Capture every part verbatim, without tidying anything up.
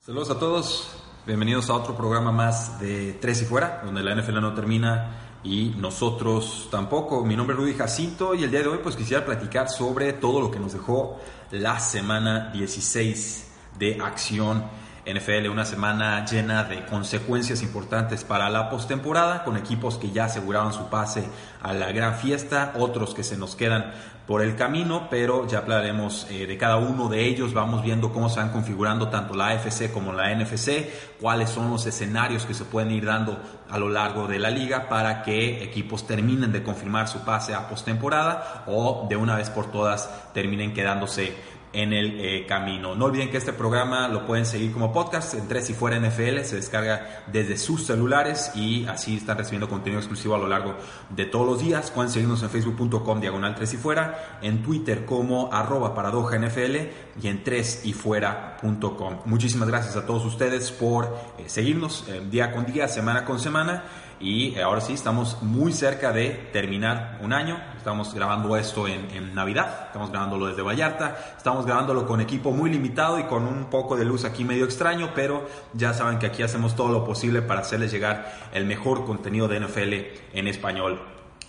Saludos a todos, bienvenidos a otro programa más de Tres y Fuera, donde la N F L no termina y nosotros tampoco. Mi nombre es Rudy Jacinto y el día de hoy pues quisiera platicar sobre todo lo que nos dejó la semana dieciséis de acción N F L, una semana llena de consecuencias importantes para la postemporada, con equipos que ya aseguraban su pase a la gran fiesta, otros que se nos quedan por el camino, pero ya hablaremos eh, de cada uno de ellos. Vamos viendo cómo se van configurando tanto la A F C como la N F C, cuáles son los escenarios que se pueden ir dando a lo largo de la liga para que equipos terminen de confirmar su pase a postemporada o de una vez por todas terminen quedándose en el eh, camino. No olviden que este programa lo pueden seguir como podcast en Tres y Fuera N F L, se descarga desde sus celulares y así están recibiendo contenido exclusivo a lo largo de todos los días. Pueden seguirnos en facebook.com diagonal Tres y Fuera, en Twitter como arroba paradoja N F L y en tres y fuera punto com. Muchísimas gracias a todos ustedes por eh, seguirnos eh, día con día, semana con semana. Y ahora sí, estamos muy cerca de terminar un año. Estamos grabando esto en, en Navidad, estamos grabándolo desde Vallarta, estamos grabándolo con equipo muy limitado y con un poco de luz aquí medio extraño, pero ya saben que aquí hacemos todo lo posible para hacerles llegar el mejor contenido de N F L en español,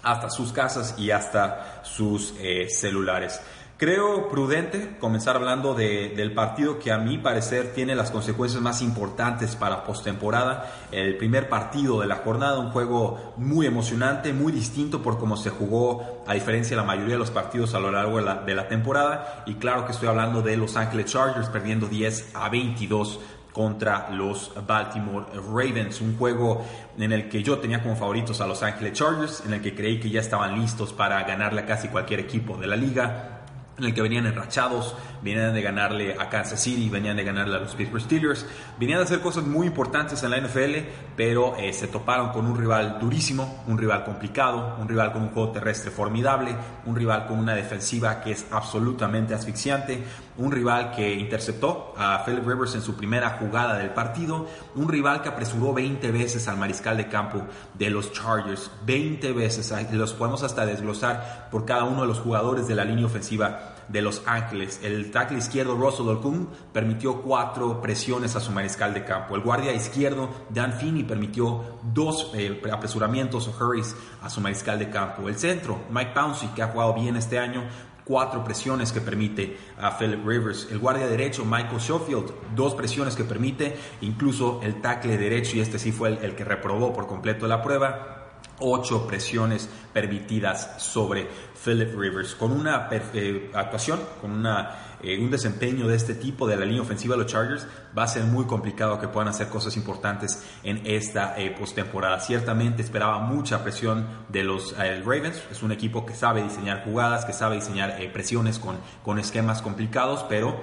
hasta sus casas y hasta sus eh, celulares. Creo prudente comenzar hablando de, del partido que a mi parecer tiene las consecuencias más importantes para postemporada. El primer partido de la jornada, un juego muy emocionante, muy distinto por cómo se jugó a diferencia de la mayoría de los partidos a lo largo de la, de la temporada. Y claro que estoy hablando de Los Angeles Chargers perdiendo diez a veintidós contra los Baltimore Ravens, un juego en el que yo tenía como favoritos a Los Angeles Chargers, en el que creí que ya estaban listos para ganarle a casi cualquier equipo de la liga, en el que venían enrachados, venían de ganarle a Kansas City, venían de ganarle a los Pittsburgh Steelers, venían de hacer cosas muy importantes en la N F L, pero eh, se toparon con un rival durísimo, un rival complicado, un rival con un juego terrestre formidable, un rival con una defensiva que es absolutamente asfixiante, un rival que interceptó a Philip Rivers en su primera jugada del partido, un rival que apresuró veinte veces al mariscal de campo de los Chargers, veinte veces, los podemos hasta desglosar por cada uno de los jugadores de la línea ofensiva de Los Ángeles. El tackle izquierdo Russell Okung permitió cuatro presiones a su mariscal de campo. El guardia izquierdo Dan Feeney permitió dos eh, apresuramientos o hurries a su mariscal de campo. El centro Mike Pouncey, que ha jugado bien este año, cuatro presiones que permite a Philip Rivers. El guardia derecho Michael Schofield, dos presiones que permite. Incluso el tackle derecho, y este sí fue el, el que reprobó por completo la prueba, ocho presiones permitidas sobre Philip Rivers. Con una eh, actuación, con una, eh, un desempeño de este tipo de la línea ofensiva de los Chargers, va a ser muy complicado que puedan hacer cosas importantes en esta eh, postemporada. Ciertamente esperaba mucha presión de los eh, Ravens. Es un equipo que sabe diseñar jugadas, que sabe diseñar eh, presiones con, con esquemas complicados, pero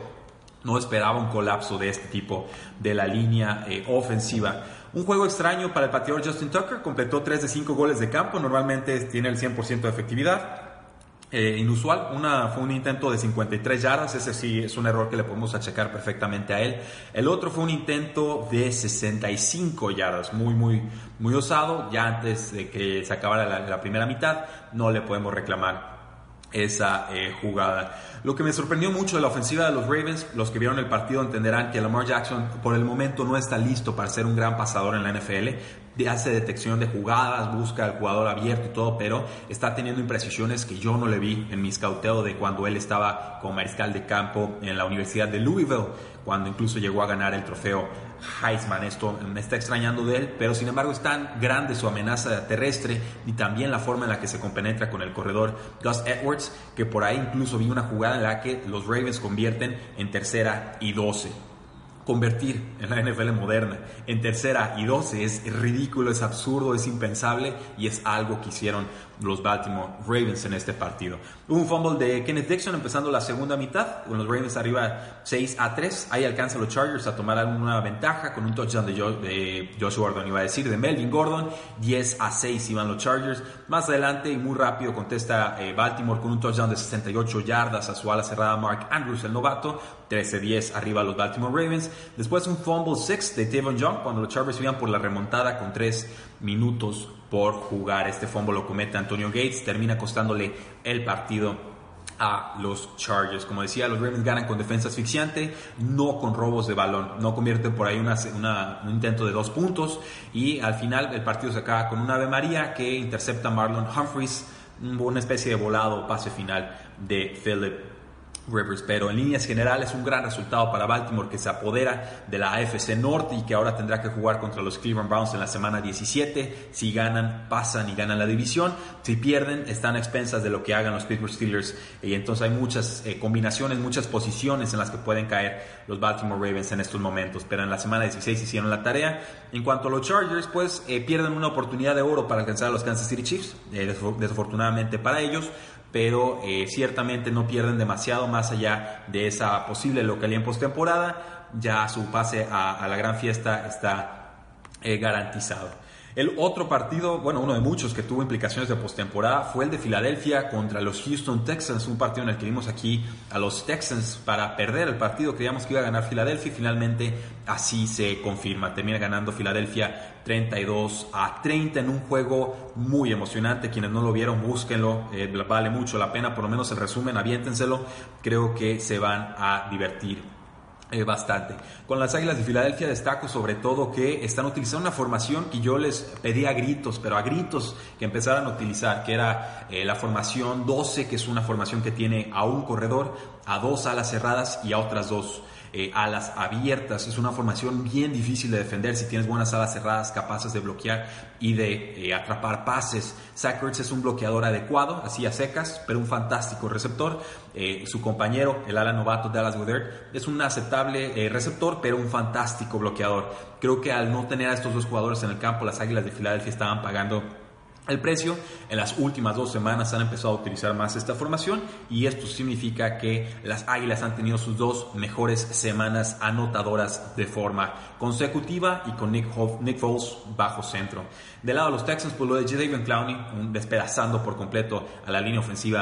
no esperaba un colapso de este tipo de la línea eh, ofensiva. Un juego extraño para el pateador Justin Tucker, completó tres de cinco goles de campo, normalmente tiene el cien por ciento de efectividad. Eh, inusual, una, fue un intento de cincuenta y tres yardas, ese sí es un error que le podemos achacar perfectamente a él. El otro fue un intento de sesenta y cinco yardas, muy muy muy osado, ya antes de que se acabara la, la primera mitad, no le podemos reclamar esa eh, jugada. Lo que me sorprendió mucho de la ofensiva de los Ravens, los que vieron el partido entenderán que Lamar Jackson por el momento no está listo para ser un gran pasador en la N F L. Hace detección de jugadas, busca al jugador abierto y todo, pero está teniendo imprecisiones que yo no le vi en mi escauteo de cuando él estaba como mariscal de campo en la Universidad de Louisville, cuando incluso llegó a ganar el trofeo Heisman. Esto me está extrañando de él, pero sin embargo es tan grande su amenaza terrestre y también la forma en la que se compenetra con el corredor Gus Edwards, que por ahí incluso vi una jugada en la que los Ravens convierten en tercera y doce. convertir en la N F L moderna en tercera y doce es ridículo, es absurdo, es impensable, y es algo que hicieron los Baltimore Ravens en este partido. Hubo un fumble de Kenneth Dixon empezando la segunda mitad, con los Ravens arriba seis a tres. Ahí alcanzan los Chargers a tomar alguna ventaja con un touchdown de, Josh, de Joshua Gordon, iba a decir, de Melvin Gordon. diez a seis iban los Chargers. Más adelante y muy rápido contesta eh, Baltimore con un touchdown de sesenta y ocho yardas a su ala cerrada Mark Andrews, el novato. trece a diez arriba los Baltimore Ravens. Después un fumble six de Tavon Young cuando los Chargers iban por la remontada con tres minutos por jugar. Este fumble lo comete Antonio Gates, termina costándole el partido a los Chargers. Como decía, los Ravens ganan con defensa asfixiante, no con robos de balón, no convierten por ahí una, una, un intento de dos puntos, y al final el partido se acaba con una Ave María que intercepta Marlon Humphreys, una especie de volado o pase final de Philip Rivers. Pero en líneas generales un gran resultado para Baltimore, que se apodera de la A F C Norte y que ahora tendrá que jugar contra los Cleveland Browns en la semana diecisiete. Si ganan, pasan y ganan la división. Si pierden, están a expensas de lo que hagan los Pittsburgh Steelers, y entonces hay muchas eh, combinaciones, muchas posiciones en las que pueden caer los Baltimore Ravens en estos momentos. Pero en la semana dieciséis hicieron la tarea. En cuanto a los Chargers, pues eh, pierden una oportunidad de oro para alcanzar a los Kansas City Chiefs, eh, desafortunadamente para ellos, pero eh, ciertamente no pierden demasiado más allá de esa posible localía en postemporada. Ya su pase a, a la gran fiesta está eh, garantizado. El otro partido, bueno, uno de muchos que tuvo implicaciones de postemporada, fue el de Filadelfia contra los Houston Texans, un partido en el que vimos aquí a los Texans para perder el partido. Creíamos que iba a ganar Filadelfia y finalmente así se confirma. Termina ganando Filadelfia treinta y dos a treinta en un juego muy emocionante. Quienes no lo vieron, búsquenlo, eh, vale mucho la pena, por lo menos el resumen, aviéntenselo. Creo que se van a divertir Eh, bastante. Con las Águilas de Filadelfia destaco sobre todo que están utilizando una formación que yo les pedí a gritos, pero a gritos, que empezaran a utilizar, que era eh, la formación doce, que es una formación que tiene a un corredor, a dos alas cerradas y a otras dos Eh, alas abiertas. Es una formación bien difícil de defender si tienes buenas alas cerradas capaces de bloquear y de eh, atrapar pases. Zach Ertz es un bloqueador adecuado, así a secas, pero un fantástico receptor. Eh, su compañero, el ala novato Dallas Goedert, es un aceptable eh, receptor, pero un fantástico bloqueador. Creo que al no tener a estos dos jugadores en el campo, las Águilas de Filadelfia estaban pagando el precio. En las últimas dos semanas han empezado a utilizar más esta formación, y esto significa que las Águilas han tenido sus dos mejores semanas anotadoras de forma consecutiva, y con Nick, Ho- Nick Foles bajo centro. Del lado de los Texans, por lo de Jadeveon Clowney, un despedazando por completo a la línea ofensiva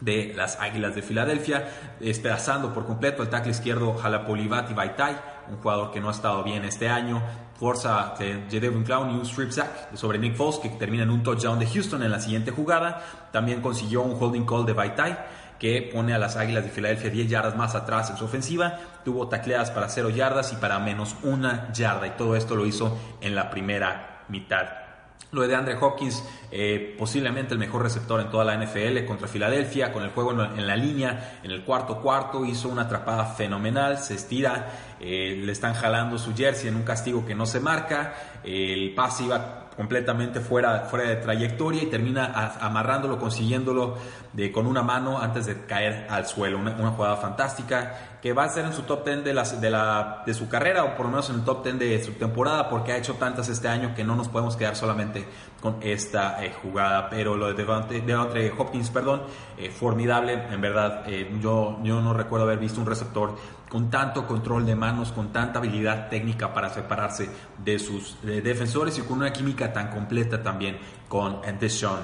de las Águilas de Filadelfia, despedazando por completo el tackle izquierdo Halapoulivaati Vaitai, un jugador que no ha estado bien este año. Forza de Jadeveon Clowney un strip sack sobre Nick Foles, que termina en un touchdown de Houston en la siguiente jugada. También consiguió un holding call de Vaitai, que pone a las Águilas de Filadelfia diez yardas más atrás en su ofensiva. Tuvo tacleadas para cero yardas y para menos una yarda, y todo esto lo hizo en la primera mitad. Lo de DeAndre Hopkins, eh, posiblemente el mejor receptor en toda la N F L contra Filadelfia, con el juego en la, en la línea, en el cuarto cuarto, hizo una atrapada fenomenal, se estira, eh, le están jalando su jersey en un castigo que no se marca, eh, el pase iba completamente fuera, fuera de trayectoria y termina a, amarrándolo, consiguiéndolo de, con una mano antes de caer al suelo. Una, una jugada fantástica, que va a ser en su top diez de, las, de, la, de su carrera, o por lo menos en el top diez de su temporada, porque ha hecho tantas este año que no nos podemos quedar solamente con esta eh, jugada. Pero lo de Devante, DeAndre Hopkins, perdón, eh, formidable, en verdad. eh, yo, yo no recuerdo haber visto un receptor con tanto control de manos, con tanta habilidad técnica para separarse de sus de defensores, y con una química tan completa también con Deshaun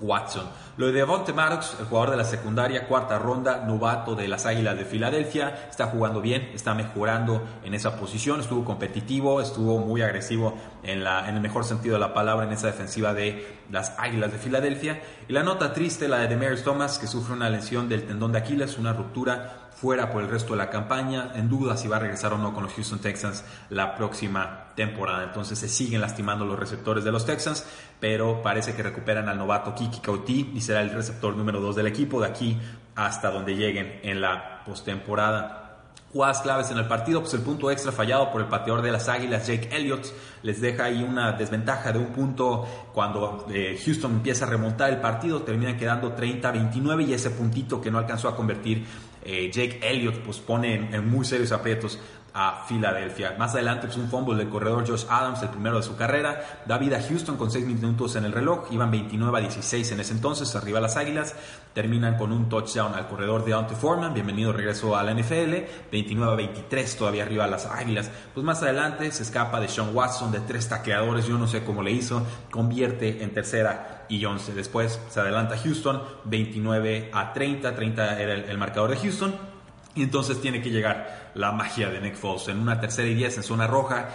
Watson. Lo de Devontae Maddox, el jugador de la secundaria, cuarta ronda, novato de las Águilas de Filadelfia, está jugando bien, está mejorando en esa posición, estuvo competitivo, estuvo muy agresivo en, la, en el mejor sentido de la palabra en esa defensiva de las Águilas de Filadelfia. Y la nota triste, la de Demaryius Thomas, que sufre una lesión del tendón de Aquiles, una ruptura, fuera por el resto de la campaña, en duda si va a regresar o no con los Houston Texans la próxima temporada. Entonces se siguen lastimando los receptores de los Texans, pero parece que recuperan al novato Keke Coutee y será el receptor número dos del equipo de aquí hasta donde lleguen en la postemporada. Jugadas claves en el partido, pues el punto extra fallado por el pateador de las Águilas, Jake Elliott, les deja ahí una desventaja de un punto cuando eh, Houston empieza a remontar el partido. Terminan quedando treinta a veintinueve, y ese puntito que no alcanzó a convertir eh, Jake Elliott pues pone en, en muy serios aprietos a Filadelfia. Más adelante, pues, un fumble del corredor Josh Adams, el primero de su carrera, da vida a Houston con seis minutos en el reloj. Iban veintinueve a dieciséis en ese entonces, arriba las Águilas, terminan con un touchdown al corredor Deontay Foreman. Bienvenido regreso a la N F L. Veintinueve a veintitrés, todavía arriba las Águilas. Pues más adelante se escapa Deshaun Watson de tres tacleadores, yo no sé cómo le hizo, convierte en tercera y once. Después se adelanta Houston veintinueve a treinta, treinta era el, el marcador de Houston. Y entonces tiene que llegar la magia de Nick Foles. En una tercera y diez en zona roja,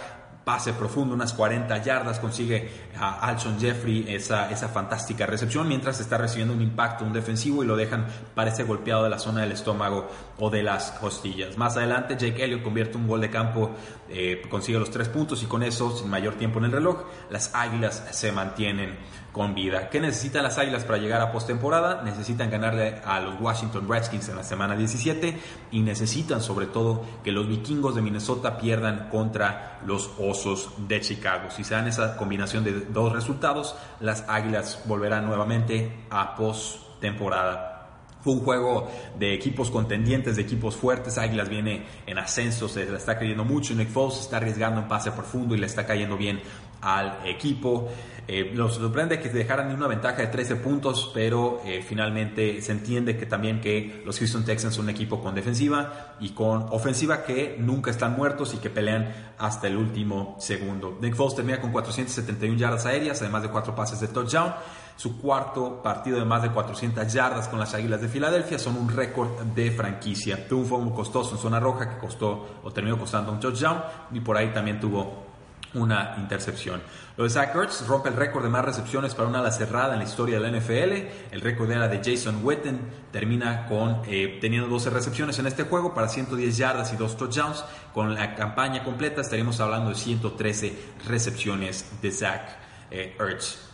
pase profundo, unas cuarenta yardas, consigue a Alshon Jeffrey esa, esa fantástica recepción, mientras está recibiendo un impacto, un defensivo, y lo dejan, parece golpeado de la zona del estómago o de las costillas. Más adelante Jake Elliott convierte un gol de campo, eh, consigue los tres puntos, y con eso, sin mayor tiempo en el reloj, las Águilas se mantienen con vida. ¿Qué necesitan las Águilas para llegar a postemporada? Necesitan ganarle a los Washington Redskins en la semana diecisiete, y necesitan sobre todo que los Vikingos de Minnesota pierdan contra los Osos de Chicago. Si se dan esa combinación de dos resultados, las Águilas volverán nuevamente a postemporada. Fue un juego de equipos contendientes, de equipos fuertes. Águilas viene en ascenso, se la está creyendo mucho. Nick Foles se está arriesgando en pase profundo y le está cayendo bien al equipo. Eh, los sorprende que dejaran una ventaja de trece puntos, pero eh, finalmente se entiende que también que los Houston Texans son un equipo con defensiva y con ofensiva que nunca están muertos y que pelean hasta el último segundo. Nick Foles termina con cuatrocientas setenta y una yardas aéreas, además de cuatro pases de touchdown. Su cuarto partido de más de cuatrocientas yardas con las Águilas de Filadelfia, son un récord de franquicia. Tuvo un fumble costoso en zona roja que costó o terminó costando un touchdown, y por ahí también tuvo una intercepción. Lo de Zach Ertz rompe el récord de más recepciones para una ala cerrada en la historia de la N F L. El récord era de Jason Witten. Termina con eh, teniendo doce recepciones en este juego para ciento diez yardas y dos touchdowns. Con la campaña completa estaríamos hablando de ciento trece recepciones de Zach eh, Ertz.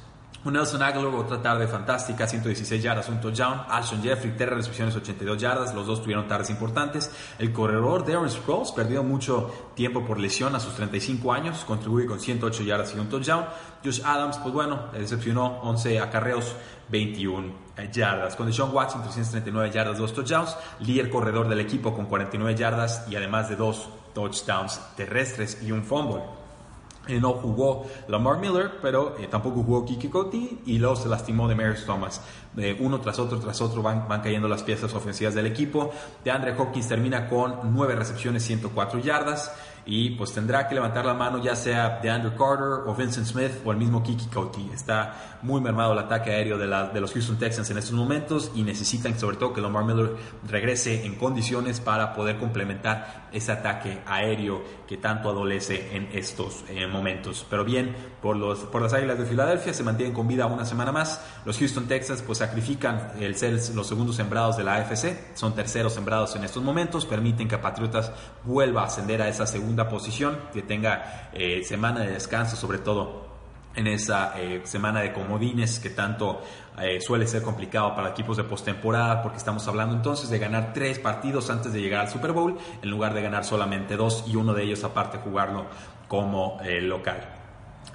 Nelson Aguilar, otra tarde fantástica, ciento dieciséis yardas, un touchdown. Alshon Jeffrey, tres recepciones, ochenta y dos yardas. Los dos tuvieron tardes importantes. El corredor Darren Sproles, perdió mucho tiempo por lesión a sus treinta y cinco años, contribuye con ciento ocho yardas y un touchdown. Josh Adams, pues bueno, decepcionó, once acarreos, veintiuna yardas. Con Deshaun Watson, trescientas treinta y nueve yardas, dos touchdowns. Líder corredor del equipo con cuarenta y nueve yardas y además de dos touchdowns terrestres y un fumble. No jugó Lamar Miller, pero eh, tampoco jugó Keke Coutee, y luego se lastimó de Demarius Thomas. Eh, uno tras otro, tras otro van, van cayendo las piezas ofensivas del equipo. DeAndre Hopkins termina con nueve recepciones, ciento cuatro yardas, y pues tendrá que levantar la mano ya sea DeAndre Carter o Vincent Smith o el mismo Keke Coutee. Está muy mermado el ataque aéreo de, la, de los Houston Texans en estos momentos, y necesitan sobre todo que Lamar Miller regrese en condiciones para poder complementar ese ataque aéreo que tanto adolece en estos eh, momentos. Pero bien, por, los, por las Águilas de Filadelfia, se mantienen con vida una semana más. Los Houston Texans pues sacrifican el ser los segundos sembrados de la A F C, son terceros sembrados en estos momentos, permiten que Patriotas vuelva a ascender a esa segunda posición, que tenga eh, semana de descanso, sobre todo en esa eh, semana de comodines que tanto eh, suele ser complicado para equipos de postemporada, porque estamos hablando entonces de ganar tres partidos antes de llegar al Super Bowl, en lugar de ganar solamente dos, y uno de ellos aparte jugarlo como eh, local.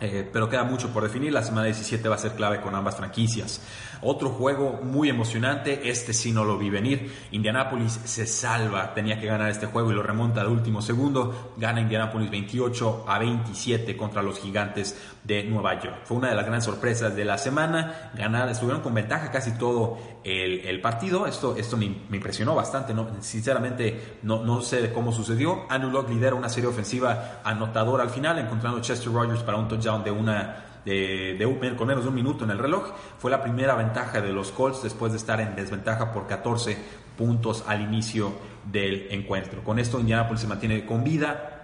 Eh, pero queda mucho por definir. La semana diecisiete va a ser clave con ambas franquicias. Otro juego muy emocionante, este sí no lo vi venir. Indianapolis se salva, tenía que ganar este juego y lo remonta al último segundo. Gana Indianapolis veintiocho a veintisiete contra los Gigantes de Nueva York. Fue una de las grandes sorpresas de la semana. Ganar, estuvieron con ventaja casi todo el, el partido. Esto, esto me, me impresionó bastante, ¿no? Sinceramente no, no sé cómo sucedió. Andrew Luck lidera una serie ofensiva anotadora al final, encontrando a Chester Rogers para un touchdown de una de, de un, con menos de un minuto en el reloj. Fue la primera ventaja de los Colts después de estar en desventaja por catorce puntos al inicio del encuentro. Con esto Indianapolis se mantiene con vida.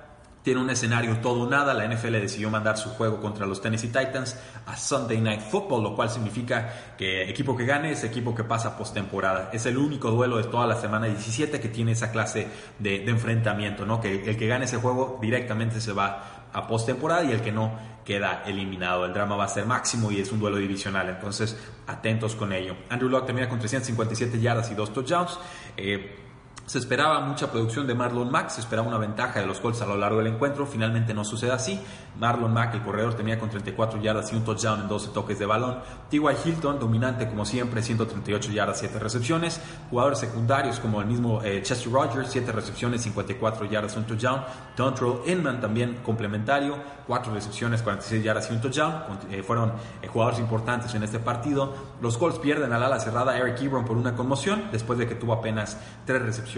Tiene un escenario todo o nada. La N F L decidió mandar su juego contra los Tennessee Titans a Sunday Night Football, lo cual significa que equipo que gane es equipo que pasa postemporada. Es el único duelo de toda la semana diecisiete que tiene esa clase de, de enfrentamiento, ¿no? Que el que gane ese juego directamente se va a postemporada y el que no queda eliminado. El drama va a ser máximo y es un duelo divisional, entonces atentos con ello. Andrew Luck termina con trescientas cincuenta y siete yardas y dos touchdowns. Eh, Se esperaba mucha producción de Marlon Mack, se esperaba una ventaja de los Colts a lo largo del encuentro, finalmente no sucede así. Marlon Mack, el corredor, tenía con treinta y cuatro yardas y un touchdown en doce toques de balón. T Y. Hilton, dominante como siempre, ciento treinta y ocho yardas, siete recepciones. Jugadores secundarios como el mismo eh, Chester Rogers, siete recepciones, cincuenta y cuatro yardas, un touchdown. Dontrell Inman también complementario, cuatro recepciones, cuarenta y seis yardas y un touchdown. Eh, fueron eh, jugadores importantes en este partido. Los Colts pierden al ala cerrada Eric Ebron por una conmoción, después de que tuvo apenas tres recepciones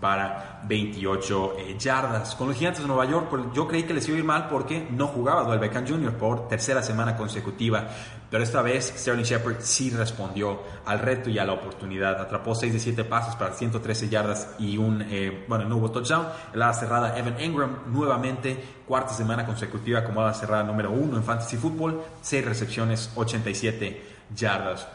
para veintiocho yardas. Con los Gigantes de Nueva York, yo creí que les iba a ir mal porque no jugaba Odell Beckham junior por tercera semana consecutiva, pero esta vez Sterling Shepard sí respondió al reto y a la oportunidad. Atrapó seis de siete pases para ciento trece yardas y un, eh, bueno, no hubo touchdown. El ala cerrada Evan Engram, nuevamente cuarta semana consecutiva como ala cerrada número uno en Fantasy Football, seis recepciones, ochenta y siete yardas.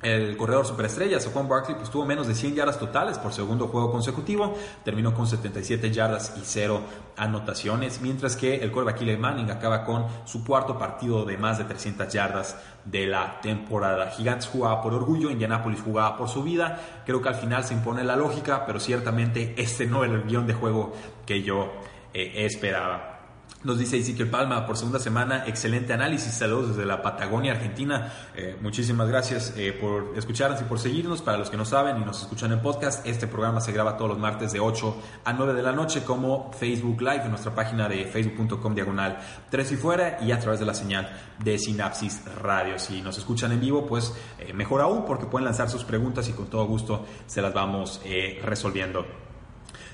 El corredor superestrella, Saquon Barkley, pues tuvo menos de cien yardas totales por segundo juego consecutivo. Terminó con setenta y siete yardas y cero anotaciones. Mientras que el quarterback Eli Manning acaba con su cuarto partido de más de trescientas yardas de la temporada. Gigantes jugaba por orgullo, Indianapolis jugaba por su vida. Creo que al final se impone la lógica, pero ciertamente este no era el guión de juego que yo eh, esperaba. Nos dice Ezequiel Palma, por segunda semana, excelente análisis, saludos desde la Patagonia, Argentina. Eh, muchísimas gracias eh, por escucharnos y por seguirnos. Para los que no saben y nos escuchan en podcast, este programa se graba todos los martes de ocho a nueve de la noche como Facebook Live en nuestra página de facebook.com diagonal 3 y fuera y a través de la señal de Sinapsis Radio. Si nos escuchan en vivo, pues eh, mejor aún, porque pueden lanzar sus preguntas y con todo gusto se las vamos eh, resolviendo.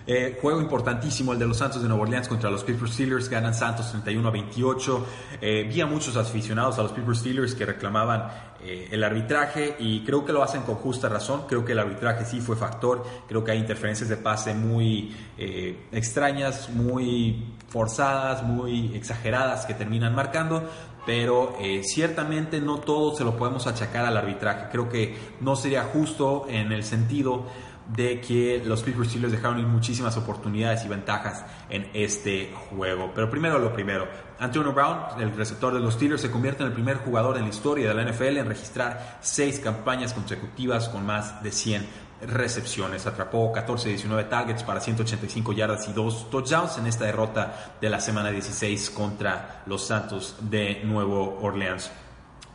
Eh, juego importantísimo el de los Santos de Nueva Orleans contra los Pittsburgh Steelers. Ganan Santos treinta y uno a veintiocho. Eh, vi a muchos aficionados a los Pittsburgh Steelers que reclamaban eh, el arbitraje, y creo que lo hacen con justa razón. Creo que el arbitraje sí fue factor. Creo que hay interferencias de pase muy eh, extrañas, muy forzadas, muy exageradas que terminan marcando. Pero eh, ciertamente no todo se lo podemos achacar al arbitraje. Creo que no sería justo en el sentido de que los Pittsburgh Steelers dejaron ir muchísimas oportunidades y ventajas en este juego. Pero primero lo primero, Antonio Brown, el receptor de los Steelers, se convierte en el primer jugador en la historia de la N F L en registrar seis campañas consecutivas con más de cien recepciones. Atrapó catorce de diecinueve targets para ciento ochenta y cinco yardas y dos touchdowns en esta derrota de la semana dieciséis contra los Santos de Nuevo Orleans.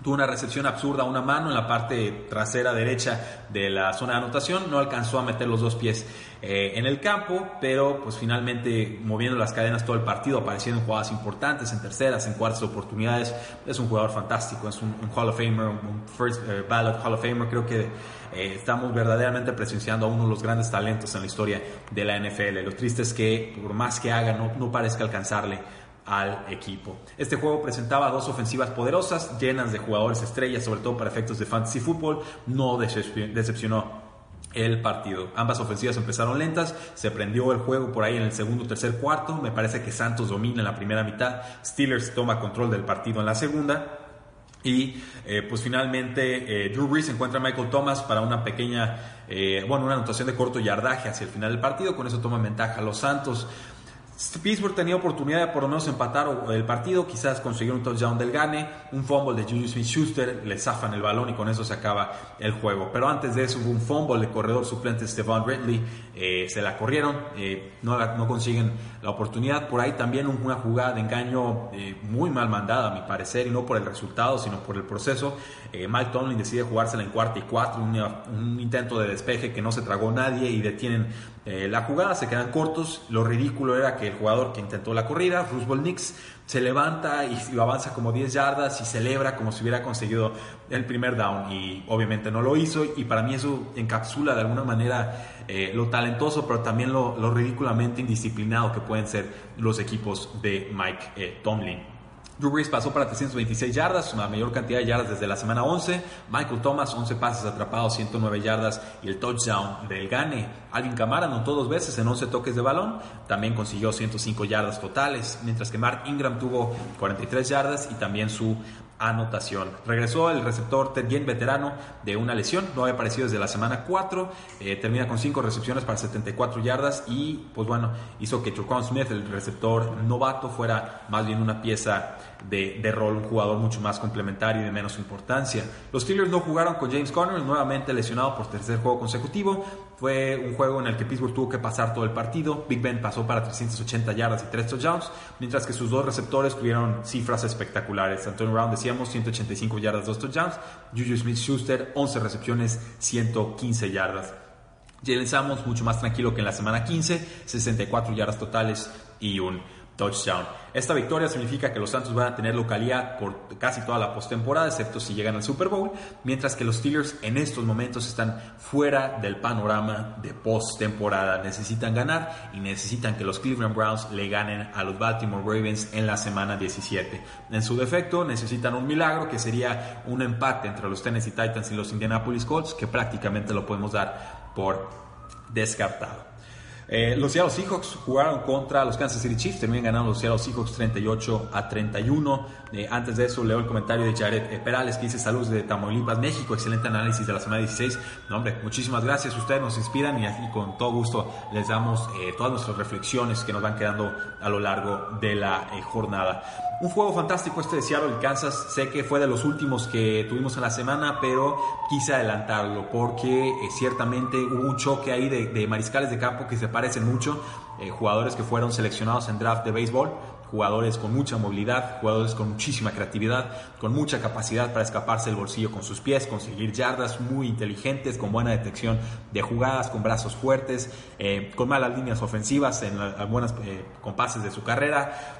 Tuvo una recepción absurda, una mano en la parte trasera derecha de la zona de anotación. No alcanzó a meter los dos pies eh, en el campo, pero pues finalmente moviendo las cadenas todo el partido, apareciendo en jugadas importantes, en terceras, en cuartas oportunidades. Es un jugador fantástico, es un, un Hall of Famer, un First eh, Ballot Hall of Famer. Creo que eh, estamos verdaderamente presenciando a uno de los grandes talentos en la historia de la N F L. Lo triste es que por más que haga, no, no parezca alcanzarle al equipo. Este juego presentaba dos ofensivas poderosas, llenas de jugadores estrellas, sobre todo para efectos de fantasy fútbol. No decepcionó el partido. Ambas ofensivas empezaron lentas, se prendió el juego por ahí en el segundo o tercer cuarto. Me parece que Santos domina en la primera mitad, Steelers toma control del partido en la segunda. Y eh, pues finalmente eh, Drew Brees encuentra a Michael Thomas para una pequeña, eh, bueno, una anotación de corto yardaje hacia el final del partido. Con eso toman ventaja los Santos. Pittsburgh tenía oportunidad de por lo menos empatar el partido, quizás conseguir un touchdown del gane. Un fumble de Juju Smith-Schuster, le zafan el balón y con eso se acaba el juego. Pero antes de eso hubo un fumble del corredor suplente Stevon Ridley, eh, se la corrieron, eh, no, la, no consiguen la oportunidad. Por ahí también una jugada de engaño eh, muy mal mandada a mi parecer, y no por el resultado sino por el proceso. eh, Mike Tomlin decide jugársela en cuarta y cuatro, un, un intento de despeje que no se tragó nadie y detienen eh, la jugada, se quedan cortos. Lo ridículo era que el jugador que intentó la corrida, Roosevelt Nix, se levanta y avanza como diez yardas y celebra como si hubiera conseguido el primer down, y obviamente no lo hizo. Y para mí eso encapsula de alguna manera eh, lo talentoso pero también lo, lo ridículamente indisciplinado que pueden ser los equipos de Mike eh, Tomlin. Drew Brees pasó para trescientas veintiséis yardas, la mayor cantidad de yardas desde la semana once. Michael Thomas, once pases atrapados, ciento nueve yardas y el touchdown del gane. Alvin Kamara anotó dos veces en once toques de balón, también consiguió ciento cinco yardas totales, mientras que Mark Ingram tuvo cuarenta y tres yardas y también su anotación. Regresó el receptor Ted Ginn, veterano, de una lesión. No había aparecido desde la semana cuatro. Eh, termina con cinco recepciones para setenta y cuatro yardas. Y pues bueno, hizo que Tre'Quan Smith, el receptor novato, fuera más bien una pieza de, de rol, un jugador mucho más complementario y de menos importancia. Los Steelers no jugaron con James Conner, nuevamente lesionado por tercer juego consecutivo. Fue un juego en el que Pittsburgh tuvo que pasar todo el partido. Big Ben pasó para trescientas ochenta yardas y tres touchdowns, mientras que sus dos receptores tuvieron cifras espectaculares. Antonio Brown, decíamos, ciento ochenta y cinco yardas, dos touchdowns. Juju Smith-Schuster, once recepciones, ciento quince yardas. Jalen Samuels, mucho más tranquilo que en la semana quince, sesenta y cuatro yardas totales y un touchdown. Esta victoria significa que los Santos van a tener localía por casi toda la postemporada, excepto si llegan al Super Bowl, mientras que los Steelers en estos momentos están fuera del panorama de postemporada. Necesitan ganar y necesitan que los Cleveland Browns le ganen a los Baltimore Ravens en la semana diecisiete. En su defecto, necesitan un milagro que sería un empate entre los Tennessee Titans y los Indianapolis Colts, que prácticamente lo podemos dar por descartado. Eh, los Seattle Seahawks jugaron contra los Kansas City Chiefs, terminan ganando los Seattle Seahawks treinta y ocho a treinta y uno. Eh, antes de eso leo el comentario de Jared Perales, que dice: saludos de Tamaulipas, México, excelente análisis de la semana dieciséis. No, hombre, muchísimas gracias, ustedes nos inspiran y aquí con todo gusto les damos eh, todas nuestras reflexiones que nos van quedando a lo largo de la eh, jornada. Un juego fantástico este de Seattle y Kansas. Sé que fue de los últimos que tuvimos en la semana, pero quise adelantarlo porque eh, ciertamente hubo un choque ahí de, de mariscales de campo que se parecen mucho. Eh, jugadores que fueron seleccionados en draft de béisbol, jugadores con mucha movilidad, jugadores con muchísima creatividad, con mucha capacidad para escaparse del bolsillo con sus pies, conseguir yardas, muy inteligentes, con buena detección de jugadas, con brazos fuertes, eh, con malas líneas ofensivas en algunas eh, compases de su carrera.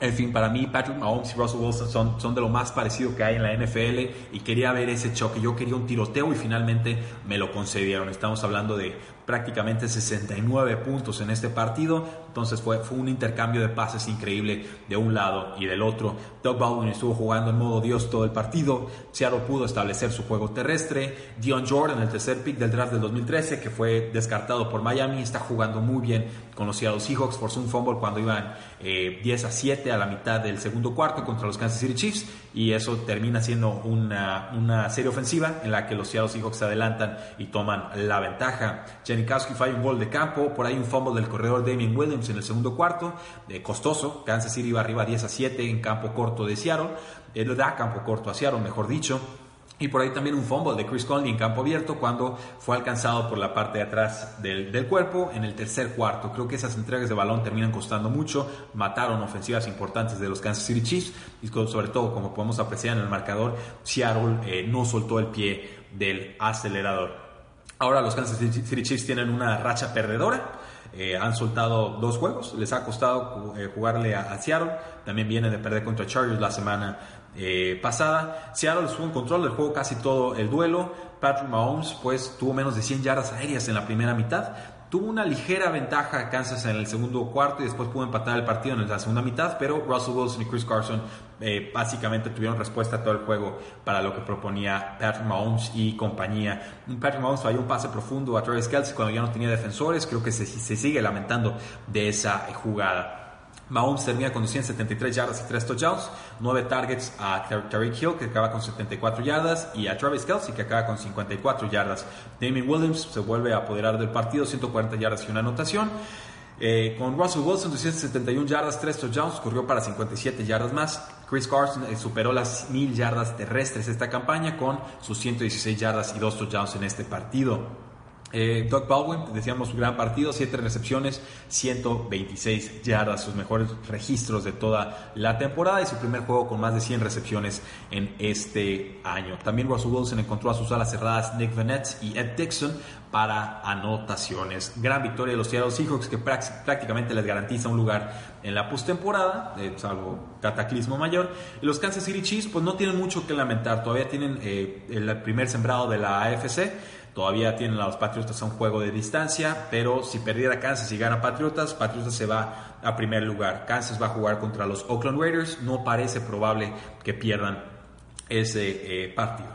En fin, para mí Patrick Mahomes y Russell Wilson son, son de lo más parecido que hay en la N F L y quería ver ese choque. Yo quería un tiroteo y finalmente me lo concedieron. Estamos hablando de prácticamente sesenta y nueve puntos en este partido. Entonces fue, fue un intercambio de pases increíble de un lado y del otro. Doug Baldwin estuvo jugando en modo Dios todo el partido. Seattle pudo establecer su juego terrestre. Deion Jordan, el tercer pick del draft del dos mil trece, que fue descartado por Miami, está jugando muy bien con los Seattle Seahawks. Forzó un fumble cuando iban eh, diez a siete a la mitad del segundo cuarto contra los Kansas City Chiefs, y eso termina siendo una, una serie ofensiva en la que los Seattle Seahawks se adelantan y toman la ventaja. Janikowski falla un gol de campo, por ahí un fumble del corredor Damien Williams en el segundo cuarto, eh, costoso. Kansas City iba arriba diez a siete en campo corto de Seattle, eh, lo da campo corto a Seattle, mejor dicho. Y por ahí también un fumble de Chris Conley en campo abierto cuando fue alcanzado por la parte de atrás del, del cuerpo en el tercer cuarto. Creo que esas entregas de balón terminan costando mucho. Mataron ofensivas importantes de los Kansas City Chiefs y sobre todo, como podemos apreciar en el marcador, Seattle eh, no soltó el pie del acelerador. Ahora los Kansas City Chiefs tienen una racha perdedora. Eh, han soltado dos juegos. Les ha costado eh, jugarle a, a Seattle. También viene de perder contra Chargers la semana eh, pasada. Seattle estuvo en control del juego casi todo el duelo. Patrick Mahomes pues tuvo menos de cien yardas aéreas en la primera mitad. Tuvo una ligera ventaja a Kansas en el segundo cuarto y después pudo empatar el partido en la segunda mitad, pero Russell Wilson y Chris Carson eh, básicamente tuvieron respuesta a todo el juego para lo que proponía Patrick Mahomes y compañía. Patrick Mahomes falló un pase profundo a Travis Kelce cuando ya no tenía defensores. Creo que se, se sigue lamentando de esa jugada. Mahomes termina con doscientas setenta y tres yardas y tres touchdowns, nueve targets a Tyreek Hill, que acaba con setenta y cuatro yardas, y a Travis Kelce, que acaba con cincuenta y cuatro yardas. Damien Williams se vuelve a apoderar del partido, ciento cuarenta yardas y una anotación. Eh, con Russell Wilson, doscientas setenta y una yardas, tres touchdowns, corrió para cincuenta y siete yardas más. Chris Carson eh, superó las mil yardas terrestres esta campaña con sus ciento dieciséis yardas y dos touchdowns en este partido. Eh, Doug Baldwin, decíamos, un gran partido, siete recepciones, ciento veintiséis yardas, sus mejores registros de toda la temporada y su primer juego con más de cien recepciones en este año. También Russell Wilson encontró a sus alas cerradas Nick Vannett y Ed Dixon para anotaciones. Gran victoria de los Seattle Seahawks, que prácticamente les garantiza un lugar en la postemporada, eh, salvo cataclismo mayor. Y los Kansas City Chiefs pues no tienen mucho que lamentar, todavía tienen eh, el primer sembrado de la A F C. Todavía tienen a los Patriotas a un juego de distancia, pero si perdiera Kansas y gana Patriotas, Patriotas se va a primer lugar. Kansas va a jugar contra los Oakland Raiders. No parece probable que pierdan ese eh, partido.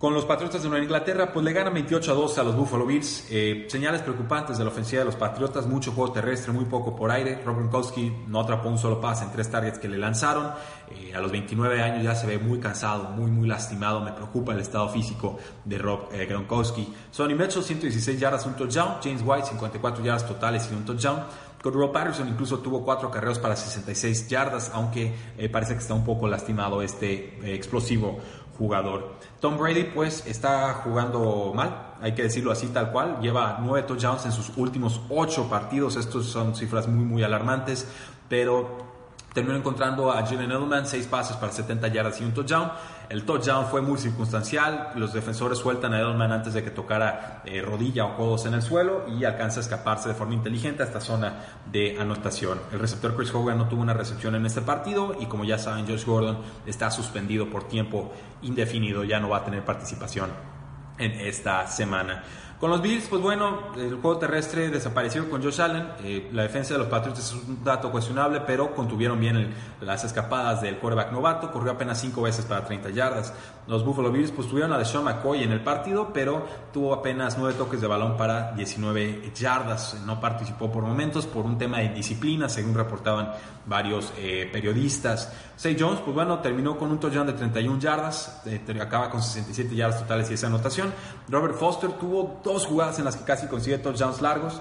Con los Patriotas de Nueva Inglaterra, pues le ganan veintiocho a doce a los Buffalo Bills. Eh, señales preocupantes de la ofensiva de los Patriotas, mucho juego terrestre, muy poco por aire. Rob Gronkowski no atrapó un solo pase en tres targets que le lanzaron. Eh, a los veintinueve años ya se ve muy cansado, muy, muy lastimado. Me preocupa el estado físico de Rob eh, Gronkowski. Sonny Mitchell, ciento dieciséis yardas, un touchdown. James White, cincuenta y cuatro yardas totales y un touchdown. Cordero Patterson incluso tuvo cuatro carreos para sesenta y seis yardas, aunque eh, parece que está un poco lastimado este eh, explosivo jugador. Tom Brady pues está jugando mal, hay que decirlo así tal cual. Lleva nueve touchdowns en sus últimos ocho partidos. Estos son cifras muy muy alarmantes, pero terminó encontrando a Julian Edelman, seis pases para setenta yardas y un touchdown. El touchdown fue muy circunstancial. Los defensores sueltan a Edelman antes de que tocara eh, rodilla o codos en el suelo y alcanza a escaparse de forma inteligente a esta zona de anotación. El receptor Chris Hogan no tuvo una recepción en este partido y, como ya saben, Josh Gordon está suspendido por tiempo indefinido. Ya no va a tener participación en esta semana. Con los Bills, pues bueno, el juego terrestre desapareció con Josh Allen. Eh, la defensa de los Patriotas es un dato cuestionable, pero contuvieron bien el, las escapadas del quarterback novato. Corrió apenas cinco veces para treinta yardas. Los Buffalo Bills pues tuvieron a Deshaun McCoy en el partido, pero tuvo apenas nueve toques de balón para diecinueve yardas. No participó por momentos por un tema de disciplina, según reportaban varios eh, periodistas. Zay Jones, pues bueno, terminó con un touchdown de treinta y una yardas. Eh, acaba con sesenta y siete yardas totales y esa anotación. Robert Foster tuvo dos jugadas en las que casi consigue touchdowns largos.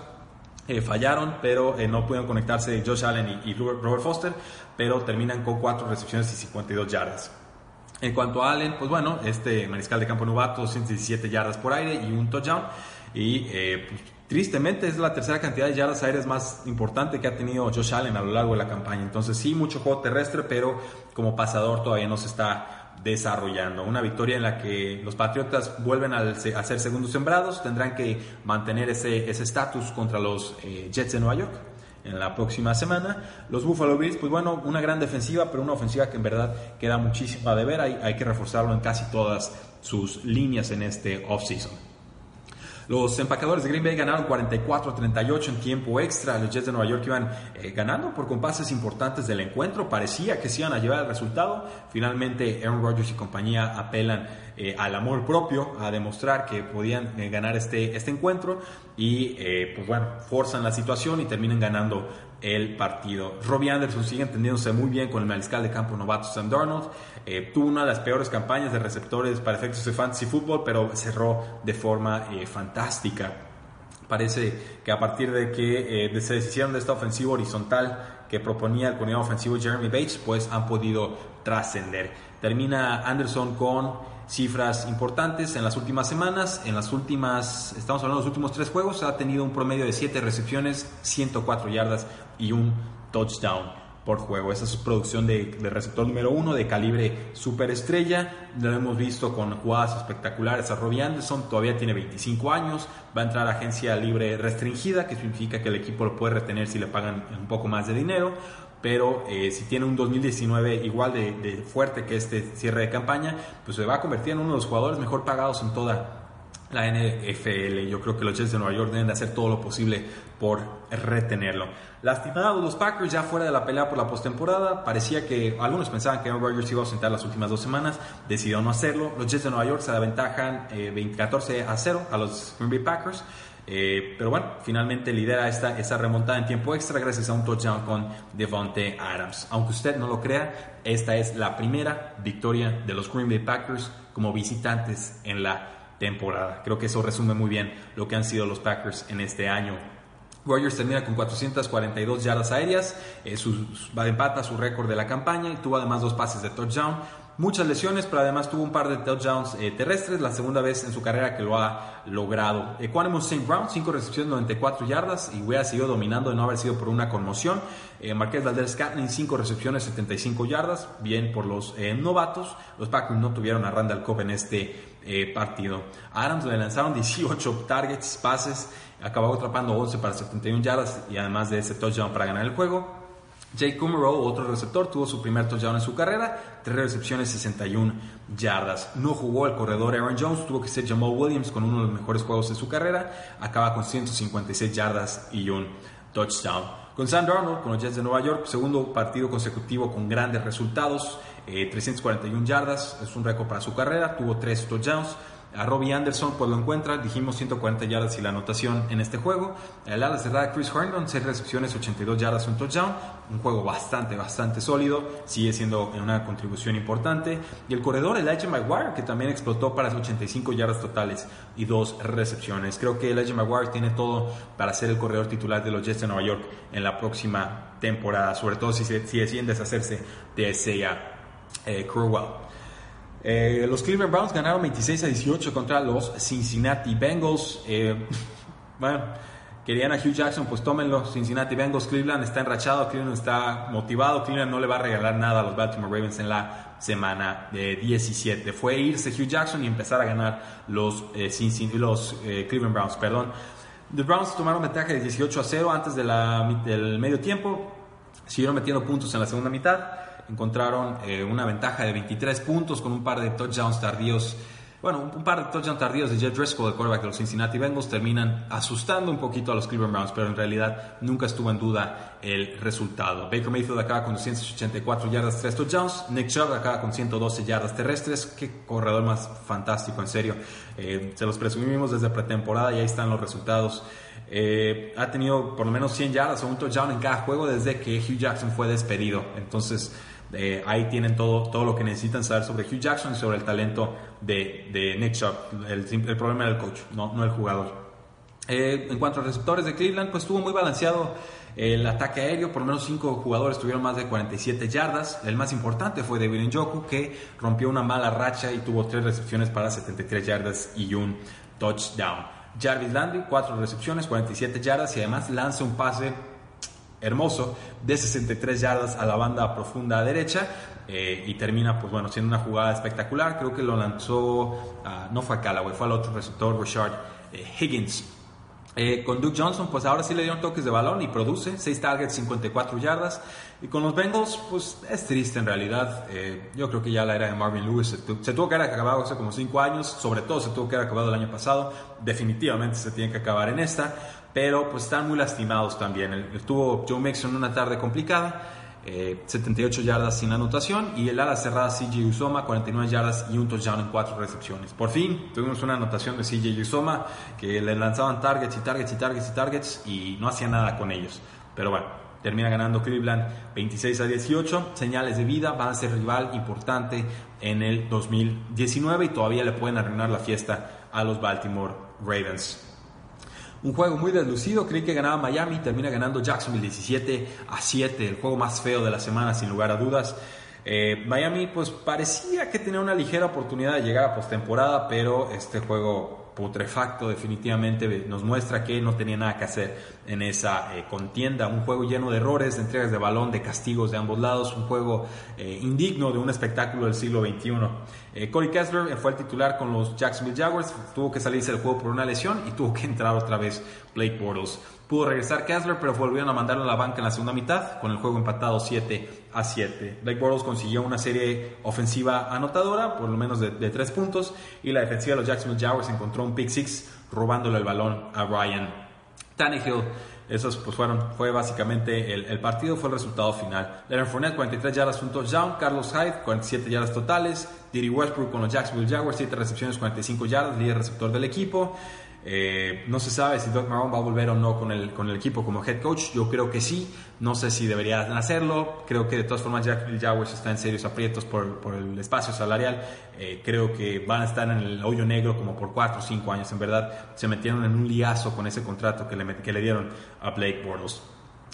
Eh, fallaron, pero eh, no pudieron conectarse Josh Allen y, y Robert Foster, pero terminan con cuatro recepciones y cincuenta y dos yardas. En cuanto a Allen, pues bueno, este mariscal de campo novato, ciento diecisiete yardas por aire y un touchdown. Y eh, pues, tristemente es la tercera cantidad de yardas aéreas más importante que ha tenido Josh Allen a lo largo de la campaña. Entonces sí, mucho juego terrestre, pero como pasador todavía no se está desarrollando. Una victoria en la que los Patriotas vuelven a ser segundos sembrados. Tendrán que mantener ese estatus contra los eh, Jets de Nueva York en la próxima semana. Los Buffalo Bills, pues bueno, una gran defensiva, pero una ofensiva que en verdad queda muchísimo a deber. Hay, hay que reforzarlo en casi todas sus líneas en este offseason. Los empacadores de Green Bay ganaron cuarenta y cuatro a treinta y ocho en tiempo extra. Los Jets de Nueva York iban eh, ganando por compases importantes del encuentro. Parecía que se iban a llevar el resultado. Finalmente, Aaron Rodgers y compañía apelan eh, al amor propio, a demostrar que podían eh, ganar este, este encuentro. Y, eh, pues bueno, forzan la situación y terminan ganando el partido. Robbie Anderson sigue entendiéndose muy bien con el mariscal de campo novato Sam Darnold. Eh, tuvo una de las peores campañas de receptores para efectos de fantasy fútbol, pero cerró de forma eh, fantástica. Parece que a partir de que eh, se deshicieron de esta ofensiva horizontal que proponía el coordinador ofensivo Jeremy Bates, pues han podido trascender. Termina Anderson con cifras importantes en las últimas semanas. En las últimas, estamos hablando de los últimos tres juegos, ha tenido un promedio de siete recepciones, ciento cuatro yardas y un touchdown por juego. Esa es su producción de, de receptor número uno, de calibre superestrella. Lo hemos visto con jugadas espectaculares a Robbie Anderson. Todavía tiene veinticinco años, va a entrar a agencia libre restringida, que significa que el equipo lo puede retener si le pagan un poco más de dinero. Pero eh, si tiene un dos mil diecinueve igual de, de fuerte que este cierre de campaña, pues se va a convertir en uno de los jugadores mejor pagados en toda la N F L. Yo creo que los Jets de Nueva York deben de hacer todo lo posible por retenerlo. Lastimados los Packers, ya fuera de la pelea por la postemporada. Parecía que algunos pensaban que Aaron Rodgers iba a ausentar las últimas dos semanas, decidió no hacerlo. Los Jets de Nueva York se aventajan eh, catorce a cero a los Green Bay Packers. Eh, pero bueno, finalmente lidera esta, esta remontada en tiempo extra gracias a un touchdown con Davante Adams. Aunque usted no lo crea, esta es la primera victoria de los Green Bay Packers como visitantes en la temporada. Creo que eso resume muy bien lo que han sido los Packers en este año. Rodgers termina con cuatrocientas cuarenta y dos yardas aéreas, eh, sus, empata su récord de la campaña y tuvo además dos pases de touchdown. Muchas lesiones, pero además tuvo un par de touchdowns eh, terrestres, la segunda vez en su carrera que lo ha logrado. Equanimous Saint Brown, cinco recepciones, noventa y cuatro yardas, y hubiera seguido dominando de no haber sido por una conmoción. Eh, Marquez Valdes-Scantling, cinco recepciones, setenta y cinco yardas, bien por los eh, novatos. Los Packers no tuvieron a Randall Cobb en este eh, partido. A Adams le lanzaron dieciocho targets, pases, acabó atrapando once para setenta y una yardas y además de ese touchdown para ganar el juego. Jake Kumerow, otro receptor, tuvo su primer touchdown en su carrera, tres recepciones, sesenta y una yardas. No jugó el corredor Aaron Jones, tuvo que ser Jamal Williams con uno de los mejores juegos de su carrera, acaba con ciento cincuenta y seis yardas y un touchdown. Con Sam Darnold, con los Jets de Nueva York, segundo partido consecutivo con grandes resultados, eh, trescientas cuarenta y una yardas, es un récord para su carrera, tuvo tres touchdowns. A Robbie Anderson pues lo encuentra, dijimos ciento cuarenta yardas y la anotación en este juego. El ala cerrada Chris Herndon, seis recepciones, ochenta y dos yardas, un touchdown, un juego bastante, bastante sólido, sigue siendo una contribución importante. Y el corredor Elijah Maguire, que también explotó para ochenta y cinco yardas totales y dos recepciones. Creo que Elijah Maguire tiene todo para ser el corredor titular de los Jets de Nueva York en la próxima temporada, sobre todo si, se, si deciden deshacerse de Isaiah eh, Crowell. Eh, los Cleveland Browns ganaron veintiséis a dieciocho contra los Cincinnati Bengals. Eh, bueno, querían a Hugh Jackson, pues tómenlo. Cincinnati Bengals, Cleveland está enrachado, Cleveland está motivado, Cleveland no le va a regalar nada a los Baltimore Ravens en la semana de diecisiete. Fue irse Hugh Jackson y empezar a ganar los, eh, Cincinnati, los eh, Cleveland Browns, perdón. Los Browns tomaron ventaja de dieciocho a cero antes de la, del medio tiempo, siguieron metiendo puntos en la segunda mitad. Encontraron eh, una ventaja de veintitrés puntos con un par de touchdowns tardíos. Bueno, un par de touchdowns tardíos de Jet Driscoll, el quarterback de los Cincinnati Bengals. Terminan asustando un poquito a los Cleveland Browns, pero en realidad nunca estuvo en duda el resultado. Baker Mayfield acaba con doscientas ochenta y cuatro yardas, tres touchdowns. Nick Chubb acaba con ciento doce yardas terrestres. Qué corredor más fantástico, en serio. Eh, se los presumimos desde pretemporada y ahí están los resultados. Eh, ha tenido por lo menos cien yardas o un touchdown en cada juego desde que Hugh Jackson fue despedido. Entonces... Eh, ahí tienen todo, todo lo que necesitan saber sobre Hugh Jackson y sobre el talento de, de Nick Chubb. El, el problema era el coach, no, no el jugador. Eh, en cuanto a receptores de Cleveland, pues estuvo muy balanceado el ataque aéreo. Por lo menos cinco jugadores tuvieron más de cuarenta y siete yardas. El más importante fue David Njoku, que rompió una mala racha y tuvo tres recepciones para setenta y tres yardas y un touchdown. Jarvis Landry, cuatro recepciones, cuarenta y siete yardas, y además lanza un pase hermoso de sesenta y tres yardas a la banda profunda derecha, eh, y termina pues bueno siendo una jugada espectacular. Creo que lo lanzó, uh, no fue a Callaway, fue al otro receptor, Rashard eh, Higgins. Eh, con Duke Johnson pues ahora sí le dieron toques de balón y produce seis targets, cincuenta y cuatro yardas. Y con los Bengals pues es triste en realidad. Eh, yo creo que ya la era de Marvin Lewis se, tu- se tuvo que haber acabado hace como cinco años, sobre todo se tuvo que haber acabado el año pasado, definitivamente se tiene que acabar en esta, pero pues están muy lastimados también. Estuvo Joe Mixon una tarde complicada, eh, setenta y ocho yardas sin anotación, y el ala cerrada C J Uzoma, cuarenta y nueve yardas y un touchdown en cuatro recepciones. Por fin tuvimos una anotación de C J Uzoma, que le lanzaban targets y targets y targets y targets y no hacía nada con ellos, pero bueno, termina ganando Cleveland veintiséis a dieciocho. Señales de vida, van a ser rival importante en el dos mil diecinueve y todavía le pueden arruinar la fiesta a los Baltimore Ravens. Un juego muy deslucido, creí que ganaba Miami, termina ganando Jacksonville diecisiete a siete, el juego más feo de la semana sin lugar a dudas. Eh, Miami pues parecía que tenía una ligera oportunidad de llegar a postemporada, pero este juego putrefacto definitivamente nos muestra que no tenía nada que hacer en esa eh, contienda. Un juego lleno de errores, de entregas de balón, de castigos de ambos lados, un juego eh, indigno de un espectáculo del siglo veintiuno. Eh, Cody Kessler fue el titular con los Jacksonville Jaguars, tuvo que salirse del juego por una lesión y tuvo que entrar otra vez Blake Bortles. Pudo regresar Kessler, pero volvieron a mandarlo a la banca en la segunda mitad, con el juego empatado siete a siete. Blake Bortles consiguió una serie ofensiva anotadora, por lo menos de, de tres puntos, y la defensiva de los Jacksonville Jaguars encontró un pick six robándole el balón a Ryan Tannehill. Esos pues fueron, fue básicamente el, el partido, fue el resultado final. Leonard Fournette, cuarenta y tres yardas, un touchdown. Carlos Hyde, cuarenta y siete yardas totales. Didi Westbrook con los Jacksonville Jaguars, siete recepciones, cuarenta y cinco yardas, líder receptor del equipo. Eh, no se sabe si Doug Marrone va a volver o no con el, con el equipo como head coach. Yo creo que sí, no sé si deberían hacerlo. Creo que de todas formas Jacksonville Jaguars está en serios aprietos por, por el espacio salarial. Eh, creo que van a estar en el hoyo negro como por cuatro o cinco años. En verdad se metieron en un liazo con ese contrato que le, que le dieron a Blake Bortles.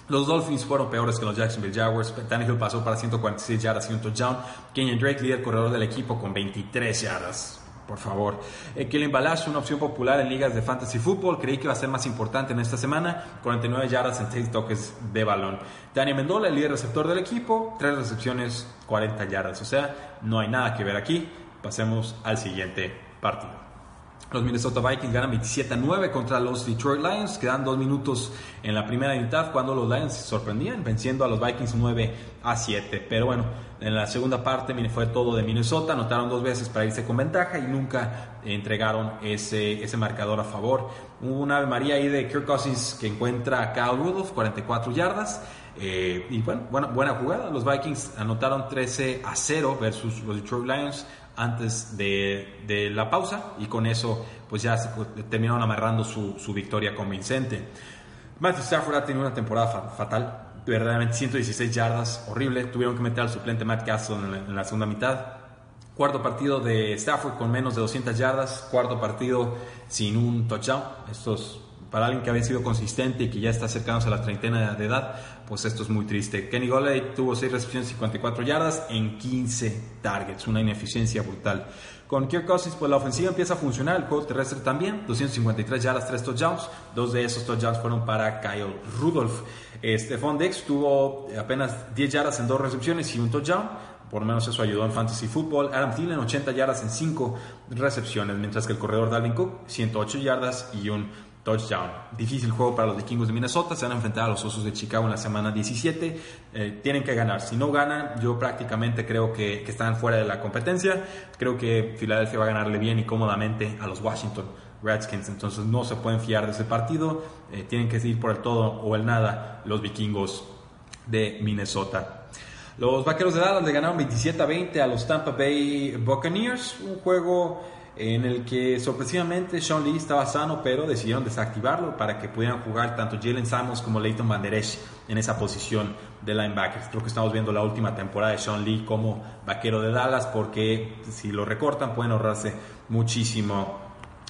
Los Dolphins fueron peores que los Jacksonville Jaguars. Tannehill pasó para ciento cuarenta y seis yardas y un touchdown. Kenyan Drake, líder corredor del equipo, con veintitrés yardas. Por favor. Eh, Kellen Ballage, una opción popular en ligas de fantasy fútbol, creí que iba a ser más importante en esta semana, cuarenta y nueve yardas en seis toques de balón. Danny Amendola, el líder receptor del equipo, tres recepciones, cuarenta yardas. O sea, no hay nada que ver aquí. Pasemos al siguiente partido. Los Minnesota Vikings ganan veintisiete a nueve contra los Detroit Lions. Quedan dos minutos en la primera mitad cuando los Lions se sorprendían, venciendo a los Vikings nueve a siete. Pero bueno, en la segunda parte fue todo de Minnesota. Anotaron dos veces para irse con ventaja y nunca entregaron ese, ese marcador a favor. Hubo una Ave María ahí de Kirk Cousins que encuentra a Kyle Rudolph, cuarenta y cuatro yardas. Eh, y bueno, buena, buena jugada. Los Vikings anotaron trece a cero versus los Detroit Lions antes de, de la pausa, y con eso pues ya se, pues, terminaron amarrando su, su victoria convincente. Matthew Stafford ha tenido una temporada fa- fatal, verdaderamente ciento dieciséis yardas, horrible. Tuvieron que meter al suplente Matt Castle en la, en la segunda mitad. Cuarto partido de Stafford con menos de doscientas yardas, cuarto partido sin un touchdown. Estos, para alguien que había sido consistente y que ya está acercándose a la treintena de edad, pues esto es muy triste. Kenny Golladay tuvo seis recepciones, cincuenta y cuatro yardas en quince targets. Una ineficiencia brutal. Con Kirk Cousins, pues la ofensiva empieza a funcionar. El juego terrestre también. doscientas cincuenta y tres yardas, tres touchdowns. Dos de esos touchdowns fueron para Kyle Rudolph. Stephon Diggs tuvo apenas diez yardas en dos recepciones y un touchdown. Por lo menos eso ayudó en Fantasy Football. Adam Thielen, ochenta yardas en cinco recepciones. Mientras que el corredor Dalvin Cook, ciento ocho yardas y un touchdown. Difícil juego para los vikingos de Minnesota. Se van a enfrentar a los Osos de Chicago en la semana diecisiete. Eh, tienen que ganar. Si no ganan, yo prácticamente creo que, que están fuera de la competencia. Creo que Filadelfia va a ganarle bien y cómodamente a los Washington Redskins. Entonces no se pueden fiar de ese partido. Eh, tienen que ir por el todo o el nada los vikingos de Minnesota. Los Vaqueros de Dallas le ganaron veintisiete a veinte a los Tampa Bay Buccaneers. Un juego en el que sorpresivamente Sean Lee estaba sano, pero decidieron desactivarlo para que pudieran jugar tanto Jalen Samuels como Leighton Van Der Esch en esa posición de linebackers. Creo que estamos viendo la última temporada de Sean Lee como vaquero de Dallas, porque si lo recortan pueden ahorrarse muchísimo,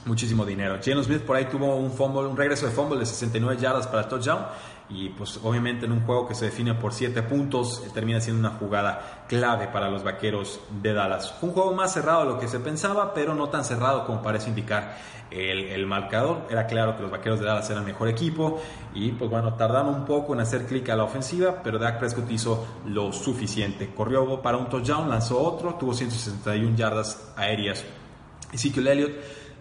muchísimo dinero. Jalen Smith por ahí tuvo un fumble, un regreso de fumble de sesenta y nueve yardas para el touchdown. Y pues obviamente en un juego que se define por siete puntos, termina siendo una jugada clave para los Vaqueros de Dallas. Fue un juego más cerrado de lo que se pensaba, pero no tan cerrado como parece indicar el, el marcador. Era claro que los Vaqueros de Dallas eran el mejor equipo y pues bueno, tardaron un poco en hacer clic a la ofensiva, pero Dak Prescott hizo lo suficiente. Corrió para un touchdown, lanzó otro, tuvo ciento sesenta y una yardas aéreas. Ezekiel Elliott,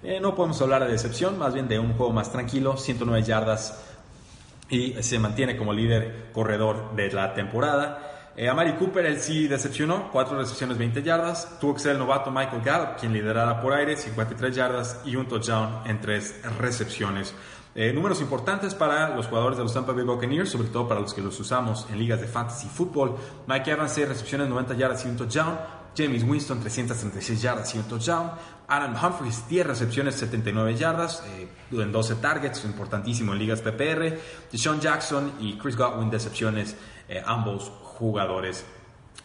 eh, no podemos hablar de decepción, más bien de un juego más tranquilo, ciento nueve yardas y se mantiene como líder corredor de la temporada. Eh, Amari Cooper, él sí decepcionó. Cuatro recepciones, veinte yardas. Tuvo que ser el novato Michael Gallup quien liderara por aire, cincuenta y tres yardas y un touchdown en tres recepciones. Eh, números importantes para los jugadores de los Tampa Bay Buccaneers, sobre todo para los que los usamos en ligas de fantasy fútbol. Mike Evans, seis recepciones, noventa yardas y un touchdown. James Winston, trescientas treinta y seis yardas y un touchdown. Adam Humphries, diez recepciones, setenta y nueve yardas, eh, en doce targets, importantísimo en ligas P P R. Deshaun Jackson y Chris Godwin, decepciones, eh, ambos jugadores.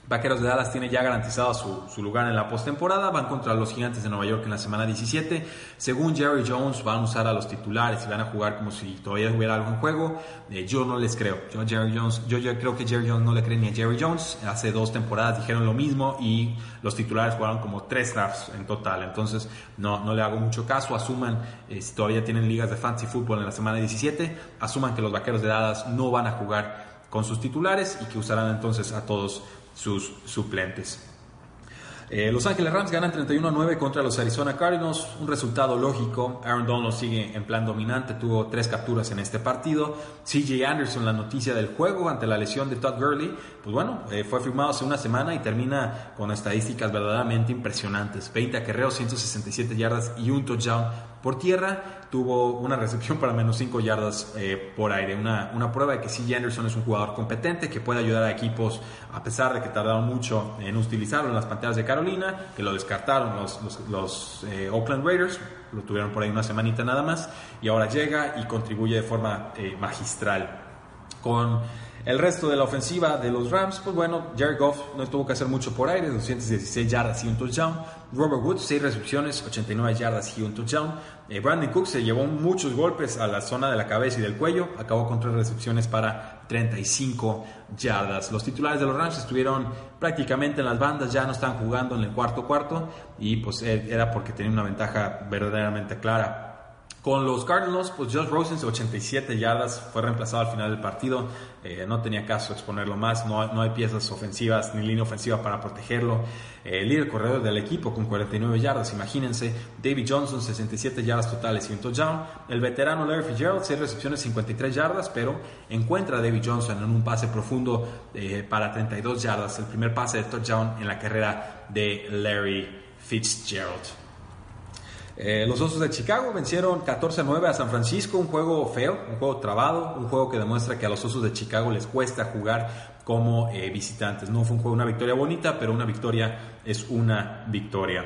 Vaqueros de Dallas tiene ya garantizado su, su lugar en la postemporada. Van contra los Gigantes de Nueva York en la semana diecisiete. Según Jerry Jones, van a usar a los titulares y van a jugar como si todavía hubiera algo en juego. Eh, yo no les creo. Yo, Jerry Jones, yo, yo creo que Jerry Jones no le cree ni a Jerry Jones. Hace dos temporadas dijeron lo mismo y los titulares jugaron como tres drafts en total. Entonces, no, no le hago mucho caso. Asuman, eh, si todavía tienen ligas de fantasy fútbol en la semana diecisiete, asuman que los Vaqueros de Dallas no van a jugar con sus titulares y que usarán entonces a todos sus suplentes. Eh, los Ángeles Rams ganan treinta y uno a nueve contra los Arizona Cardinals. Un resultado lógico. Aaron Donald sigue en plan dominante. Tuvo tres capturas en este partido. C J Anderson, la noticia del juego ante la lesión de Todd Gurley. Pues bueno, eh, fue firmado hace una semana y termina con estadísticas verdaderamente impresionantes. veinte acarreos, ciento sesenta y siete yardas y un touchdown por tierra. Tuvo una recepción para menos cinco yardas eh, por aire. Una, una prueba de que C J Anderson es un jugador competente que puede ayudar a equipos, a pesar de que tardaron mucho en utilizarlo en las Panteras de Carolina, que lo descartaron los, los, los eh, Oakland Raiders. Lo tuvieron por ahí una semanita nada más y ahora llega y contribuye de forma eh, magistral. Con el resto de la ofensiva de los Rams, pues bueno, Jared Goff no tuvo que hacer mucho por aire, doscientas dieciséis yardas y un touchdown. Robert Woods, seis recepciones, ochenta y nueve yardas y un touchdown. Eh, Brandon Cook se llevó muchos golpes a la zona de la cabeza y del cuello. Acabó con tres recepciones para treinta y cinco yardas. Los titulares de los Rams estuvieron prácticamente en las bandas, ya no están jugando en el cuarto cuarto y pues era porque tenía una ventaja verdaderamente clara. Con los Cardinals, pues Josh Rosen, ochenta y siete yardas, fue reemplazado al final del partido. Eh, no tenía caso exponerlo más, no, no hay piezas ofensivas ni línea ofensiva para protegerlo. Eh, el líder corredor del equipo con cuarenta y nueve yardas, imagínense. David Johnson, sesenta y siete yardas totales y un touchdown. El veterano Larry Fitzgerald, seis recepciones, cincuenta y tres yardas, pero encuentra a David Johnson en un pase profundo eh, para treinta y dos yardas. El primer pase de touchdown en la carrera de Larry Fitzgerald. Eh, los Osos de Chicago vencieron catorce a nueve a San Francisco, un juego feo, un juego trabado, un juego que demuestra que a los Osos de Chicago les cuesta jugar como eh, visitantes. No fue un juego, una victoria bonita, pero una victoria es una victoria.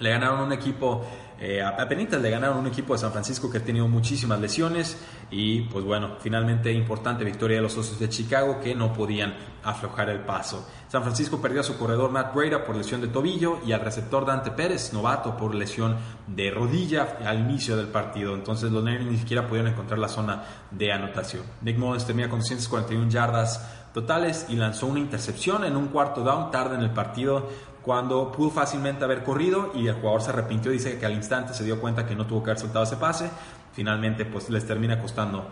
Le ganaron un equipo, eh, a penitas le ganaron un equipo de San Francisco que ha tenido muchísimas lesiones y pues bueno, finalmente importante victoria de los Osos de Chicago que no podían aflojar el paso. San Francisco perdió a su corredor Matt Breida por lesión de tobillo y al receptor Dante Pérez, novato, por lesión de rodilla al inicio del partido. Entonces los Niners ni siquiera pudieron encontrar la zona de anotación. Nick Mullens termina con doscientas cuarenta y una yardas totales y lanzó una intercepción en un cuarto down tarde en el partido cuando pudo fácilmente haber corrido y el jugador se arrepintió. Dice que al instante se dio cuenta que no tuvo que haber soltado ese pase. Finalmente pues les termina costando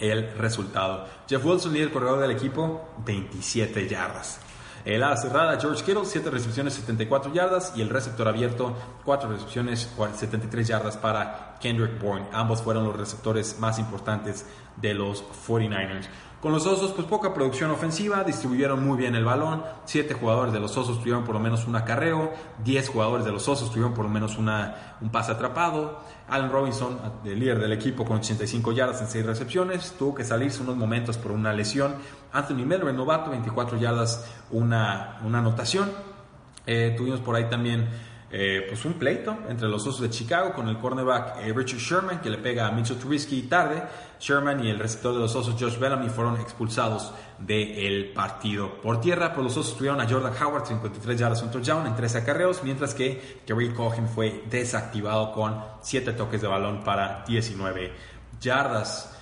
el resultado. Jeff Wilson, líder corredor del equipo, veintisiete yardas. El ala cerrada George Kittle, siete recepciones, setenta y cuatro yardas, y el receptor abierto, cuatro recepciones, setenta y tres yardas para Kendrick Bourne. Ambos fueron los receptores más importantes de los cuarenta y nueve ers. Con los Osos, pues poca producción ofensiva, distribuyeron muy bien el balón, siete jugadores de los Osos tuvieron por lo menos un acarreo, diez jugadores de los Osos tuvieron por lo menos una, un pase atrapado. Allen Robinson, el líder del equipo, con ochenta y cinco yardas en seis recepciones, tuvo que salirse unos momentos por una lesión. Anthony Miller, el novato, veinticuatro yardas, una, una anotación. Eh, tuvimos por ahí también... Eh, pues un pleito entre los Osos de Chicago con el cornerback eh, Richard Sherman, que le pega a Mitchell Trubisky tarde. Sherman y el receptor de los Osos Josh Bellamy fueron expulsados del partido. Por tierra, pues los Osos tuvieron a Jordan Howard, cincuenta y tres yardas, un touchdown en trece acarreos, mientras que Terry Cohen fue desactivado con siete toques de balón para diecinueve yardas.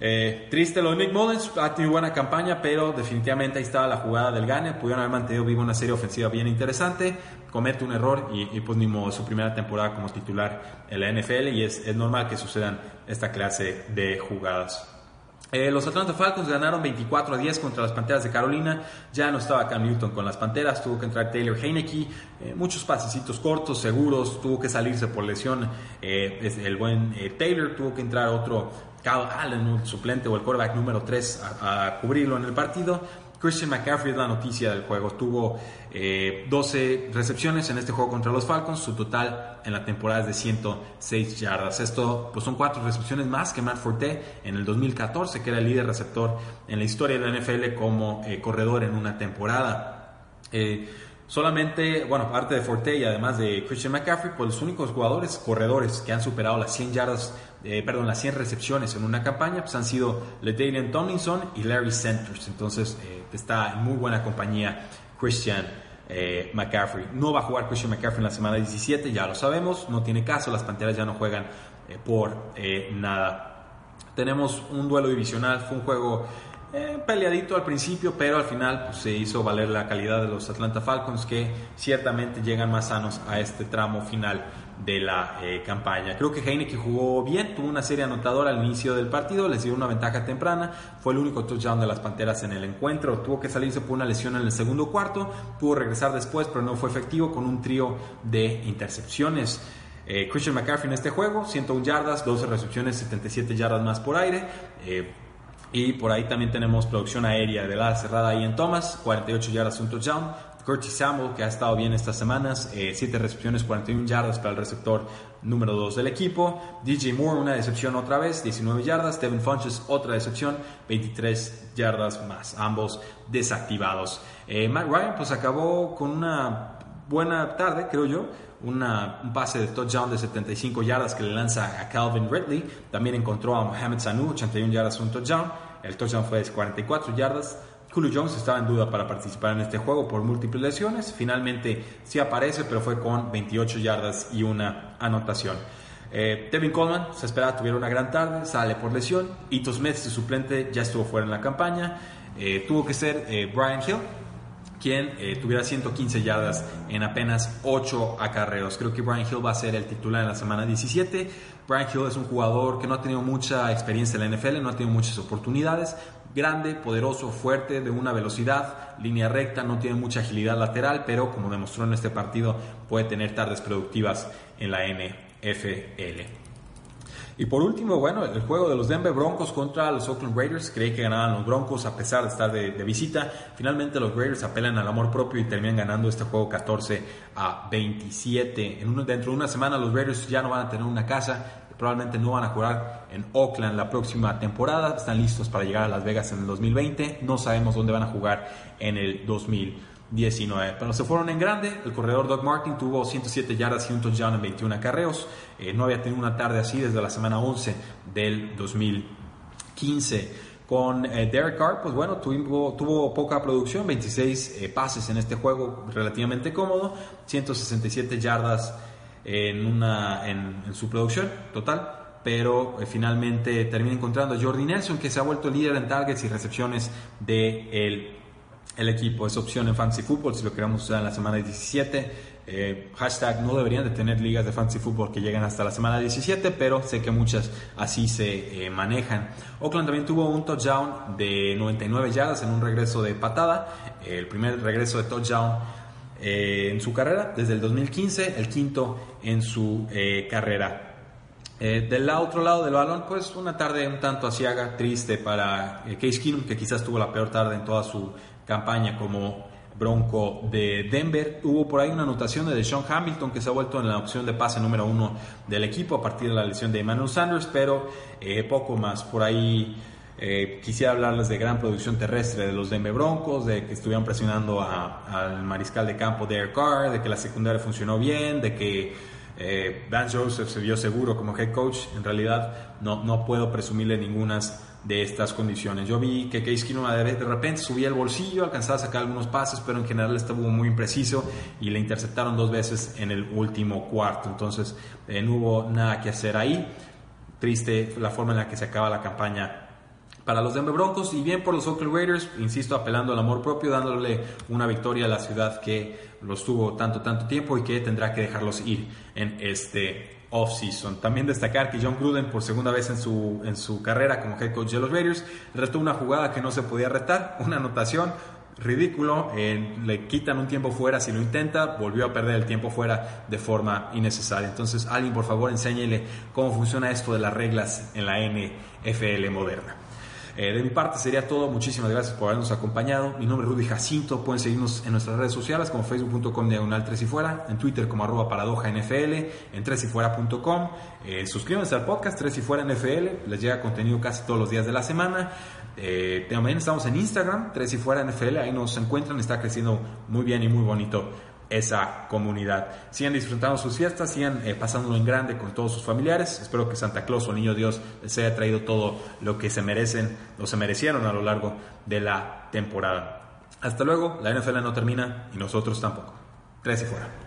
Eh, triste lo de Nick Mullens, ha tenido buena campaña, pero definitivamente ahí estaba la jugada del gane. Pudieron haber mantenido viva una serie ofensiva bien interesante, comete un error y, y pues ni modo, su primera temporada como titular en la N F L, y es, es normal que sucedan esta clase de jugadas. Eh, los Atlanta Falcons ganaron veinticuatro a diez contra las Panteras de Carolina. Ya no estaba Cam Newton con las Panteras, tuvo que entrar Taylor Heineke, eh, muchos pasecitos cortos, seguros, tuvo que salirse por lesión eh, el buen eh, Taylor, tuvo que entrar otro Kyle Allen, un suplente o el quarterback número tres, a, a cubrirlo en el partido. Christian McCaffrey es la noticia del juego. Tuvo eh, doce recepciones en este juego contra los Falcons. Su total en la temporada es de ciento seis yardas. Esto pues son cuatro recepciones más que Matt Forte en el dos mil catorce, que era el líder receptor en la historia de la N F L como eh, corredor en una temporada. Eh, Solamente, bueno, aparte de Forte y además de Christian McCaffrey, pues los únicos jugadores corredores que han superado las cien yardas, eh, perdón, las cien recepciones en una campaña, pues han sido LaDainian Tomlinson y Larry Centers. Entonces, eh, está en muy buena compañía Christian eh, McCaffrey. No va a jugar Christian McCaffrey en la semana diecisiete, ya lo sabemos, no tiene caso, las Panteras ya no juegan eh, por eh, nada. Tenemos un duelo divisional, fue un juego... Eh, peleadito al principio, pero al final pues, se hizo valer la calidad de los Atlanta Falcons, que ciertamente llegan más sanos a este tramo final de la eh, campaña. Creo que Heineke jugó bien, tuvo una serie anotadora al inicio del partido, les dio una ventaja temprana, fue el único touchdown de las Panteras en el encuentro, tuvo que salirse por una lesión en el segundo cuarto, pudo regresar después, pero no fue efectivo con un trío de intercepciones. Eh, Christian McCaffrey en este juego, ciento una yardas, doce recepciones, setenta y siete yardas más por aire. eh, Y por ahí también tenemos producción aérea de la cerrada Ian Thomas, cuarenta y ocho yardas, un touchdown. Curtis Samuel, que ha estado bien estas semanas, eh, siete recepciones, cuarenta y una yardas para el receptor número dos del equipo. D J Moore, una decepción otra vez, diecinueve yardas. Devin Funchess, otra decepción, veintitrés yardas más, ambos desactivados. Eh, Matt Ryan, pues acabó con una buena tarde, creo yo. Una, un pase de touchdown de setenta y cinco yardas que le lanza a Calvin Ridley. También encontró a Mohamed Sanu, ochenta y una yardas, un touchdown. El touchdown fue de cuarenta y cuatro yardas. Julio Jones estaba en duda para participar en este juego por múltiples lesiones. Finalmente sí aparece, pero fue con veintiocho yardas y una anotación. Eh, Tevin Coleman se esperaba tuviera una gran tarde, sale por lesión. Ito Smith, su suplente, ya estuvo fuera en la campaña. Eh, tuvo que ser eh, Brian Hill. quien eh, tuviera ciento quince yardas en apenas ocho acarreos. Creo que Brian Hill va a ser el titular en la semana diecisiete. Brian Hill es un jugador que no ha tenido mucha experiencia en la N F L, no ha tenido muchas oportunidades. Grande, poderoso, fuerte, de una velocidad, línea recta, no tiene mucha agilidad lateral, pero como demostró en este partido, puede tener tardes productivas en la N F L. Y por último, bueno, el juego de los Denver Broncos contra los Oakland Raiders. Creí que ganaban los Broncos a pesar de estar de, de visita. Finalmente los Raiders apelan al amor propio y terminan ganando este juego catorce a veintisiete. En un, dentro de una semana los Raiders ya no van a tener una casa. Probablemente no van a jugar en Oakland la próxima temporada. Están listos para llegar a Las Vegas en el dos mil veinte. No sabemos dónde van a jugar en el dos mil diecinueve. Pero se fueron en grande. El corredor Doug Martin tuvo ciento siete yardas y un touchdown en veintiuno acarreos. Eh, no había tenido una tarde así desde la semana once del dos mil quince. Con eh, Derek Carr, pues bueno, tuvo, tuvo poca producción, veintiséis eh, pases en este juego relativamente cómodo, ciento sesenta y siete yardas en una en, en su producción total, pero eh, finalmente termina encontrando a Jordy Nelson, que se ha vuelto líder en targets y recepciones de el, el equipo. Es opción en Fantasy Football si lo queremos usar en la semana diecisiete. Eh, hashtag no deberían de tener ligas de Fantasy Football que llegan hasta la semana diecisiete, pero sé que muchas así se eh, manejan. Oakland también tuvo un touchdown de noventa y nueve yardas en un regreso de patada, eh, el primer regreso de touchdown Eh, en su carrera desde el dos mil quince, el quinto en su eh, carrera. Eh, del otro lado del balón, pues una tarde un tanto aciaga, triste para eh, Case Keenum, que quizás tuvo la peor tarde en toda su campaña como Bronco de Denver. Hubo por ahí una anotación de Deshaun Hamilton, que se ha vuelto en la opción de pase número uno del equipo a partir de la lesión de Emmanuel Sanders, pero eh, poco más por ahí. Eh, quisiera hablarles de gran producción terrestre de los Denver Broncos, de que estuvieron presionando a, al mariscal de campo Derek Carr, de que la secundaria funcionó bien, de que eh, Vance Joseph se vio seguro como head coach. En realidad no, no puedo presumirle ninguna de estas condiciones. Yo vi que Case Keenum de repente subía el bolsillo, alcanzaba a sacar algunos pases, pero en general estuvo muy impreciso y le interceptaron dos veces en el último cuarto. Entonces eh, no hubo nada que hacer ahí. Triste la forma en la que se acaba la campaña para los Denver Broncos, y bien por los Oakland Raiders, insisto, apelando al amor propio, dándole una victoria a la ciudad que los tuvo tanto, tanto tiempo y que tendrá que dejarlos ir en este offseason. También destacar que John Gruden, por segunda vez en su, en su carrera como head coach de los Raiders, retó una jugada que no se podía retar, una anotación, ridículo, eh, le quitan un tiempo fuera si lo intenta, volvió a perder el tiempo fuera de forma innecesaria. Entonces alguien por favor enséñele cómo funciona esto de las reglas en la N F L moderna. Eh, de mi parte sería todo. Muchísimas gracias por habernos acompañado. Mi nombre es Rudy Jacinto. Pueden seguirnos en nuestras redes sociales como facebook.com diagonal 3 y fuera, en Twitter como arroba paradoja N F L, en tres y fuera punto com. Eh, suscríbanse al podcast tres y fuera N F L, les llega contenido casi todos los días de la semana. Eh, también estamos en Instagram, tres y fuera N F L, ahí nos encuentran. Está creciendo muy bien y muy bonito esa comunidad. Sigan disfrutando sus fiestas, sigan eh, pasándolo en grande con todos sus familiares. Espero que Santa Claus o el Niño Dios les haya traído todo lo que se merecen o se merecieron a lo largo de la temporada. Hasta luego, la N F L no termina y nosotros tampoco. Tres y fuera.